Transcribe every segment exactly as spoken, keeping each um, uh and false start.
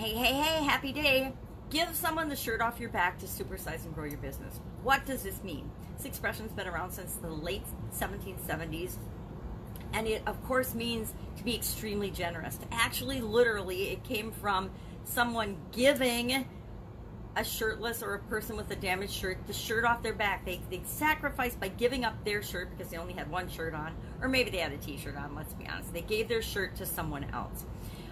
Hey, hey, hey, happy day. Give someone the shirt off your back to supersize and grow your business. What does this mean? This expression's been around since the late seventeen seventies, and it of course means to be extremely generous. Actually, literally, it came from someone giving a shirtless or a person with a damaged shirt the shirt off their back. They, they sacrificed by giving up their shirt because they only had one shirt on, or maybe they had a t-shirt on, let's be honest. They gave their shirt to someone else.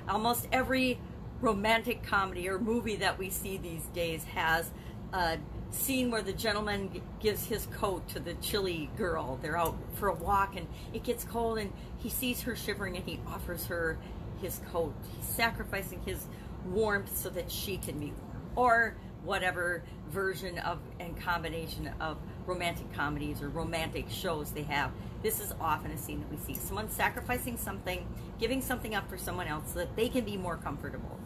Almost every romantic comedy or movie that we see these days has a scene where the gentleman g gives his coat to the chilly girl. They're out for a walk and it gets cold and he sees her shivering and he offers her his coat. He's sacrificing his warmth so that she can be warm. Or whatever version of and combination of romantic comedies or romantic shows they have. This is often a scene that we see. Someone sacrificing something, giving something up for someone else so that they can be more comfortable.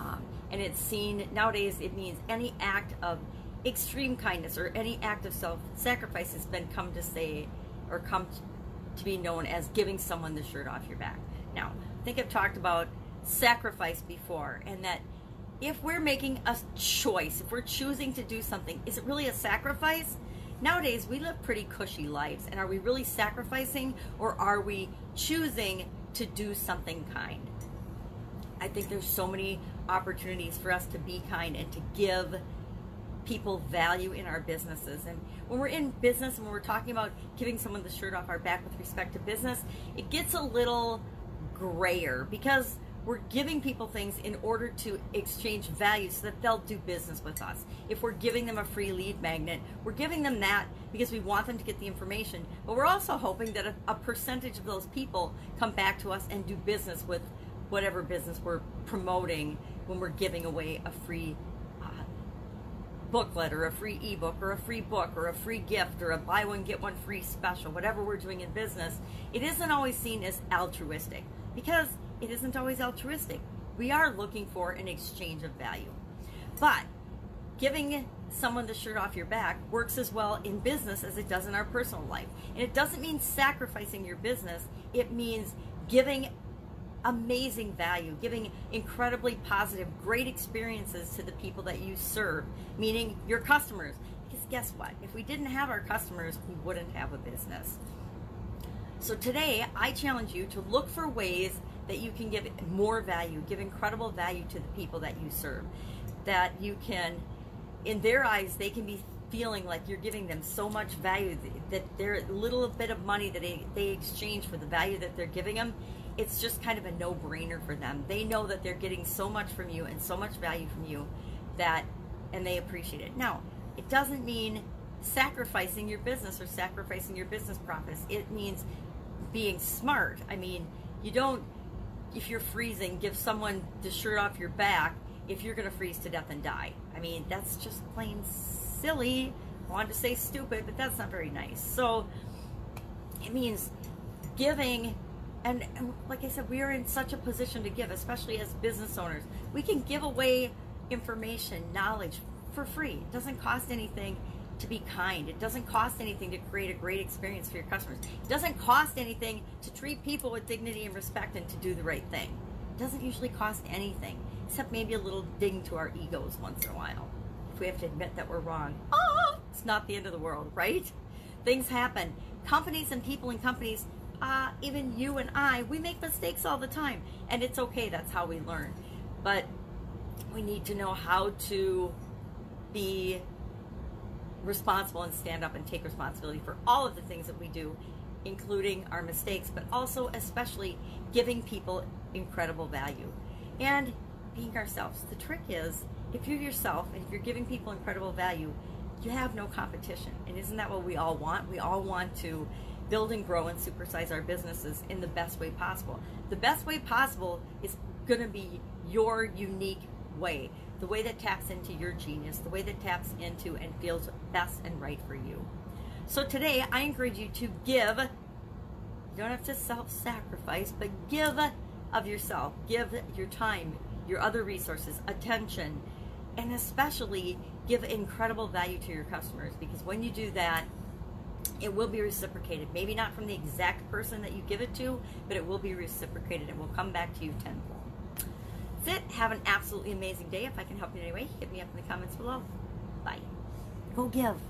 Um, and it's seen, nowadays it means any act of extreme kindness or any act of self-sacrifice has been come to say or come to be known as giving someone the shirt off your back. Now, I think I've talked about sacrifice before, and that if we're making a choice, if we're choosing to do something, is it really a sacrifice? Nowadays, we live pretty cushy lives, and are we really sacrificing, or are we choosing to do something kind? I think there's so many opportunities for us to be kind and to give people value in our businesses. And when we're in business and when we're talking about giving someone the shirt off our back with respect to business, it gets a little grayer because we're giving people things in order to exchange value so that they'll do business with us. If we're giving them a free lead magnet, we're giving them that because we want them to get the information, but we're also hoping that a, a percentage of those people come back to us and do business with whatever business we're promoting when we're giving away a free uh, booklet or a free ebook or a free book or a free gift or a buy one get one free special, whatever we're doing in business. It isn't always seen as altruistic because it isn't always altruistic. We are looking for an exchange of value. But giving someone the shirt off your back works as well in business as it does in our personal life. And it doesn't mean sacrificing your business. It means giving amazing value, giving incredibly positive, great experiences to the people that you serve, meaning your customers. Because guess what? If we didn't have our customers, we wouldn't have a business. So today, I challenge you to look for ways that you can give more value, give incredible value to the people that you serve. That you can, in their eyes, they can be feeling like you're giving them so much value that their little bit of money that they, they exchange for the value that they're giving them, it's just kind of a no-brainer for them. They know that they're getting so much from you and so much value from you that, and they appreciate it. Now, it doesn't mean sacrificing your business or sacrificing your business profits. It means being smart. I mean, you don't, if you're freezing, give someone the shirt off your back if you're gonna freeze to death and die. I mean, that's just plain silly. I wanted to say stupid, but that's not very nice. So it means giving, and, and like I said, we are in such a position to give, especially as business owners. We can give away information, knowledge for free. It doesn't cost anything to be kind. It doesn't cost anything to create a great experience for your customers. It doesn't cost anything to treat people with dignity and respect and to do the right thing. It doesn't usually cost anything, except maybe a little ding to our egos once in a while. If we have to admit that we're wrong, oh, it's not the end of the world, right? Things happen. Companies and people in companies, uh, even you and I, we make mistakes all the time, and it's okay, that's how we learn. But we need to know how to be responsible and stand up and take responsibility for all of the things that we do, including our mistakes, but also especially giving people incredible value and being ourselves. The trick is, if you're yourself and if you're giving people incredible value, you have no competition. And isn't that what we all want? We all want to build and grow and supersize our businesses in the best way possible. The best way possible is going to be your unique way, the way that taps into your genius, the way that taps into and feels best and right for you. So today, I encourage you to give. You don't have to self-sacrifice, but give of yourself. Give your time, your other resources, attention, and especially give incredible value to your customers, because when you do that, it will be reciprocated. Maybe not from the exact person that you give it to, but it will be reciprocated and will come back to you tenfold. it. Have an absolutely amazing day. If I can help you in any way, hit me up in the comments below. Bye. Go give.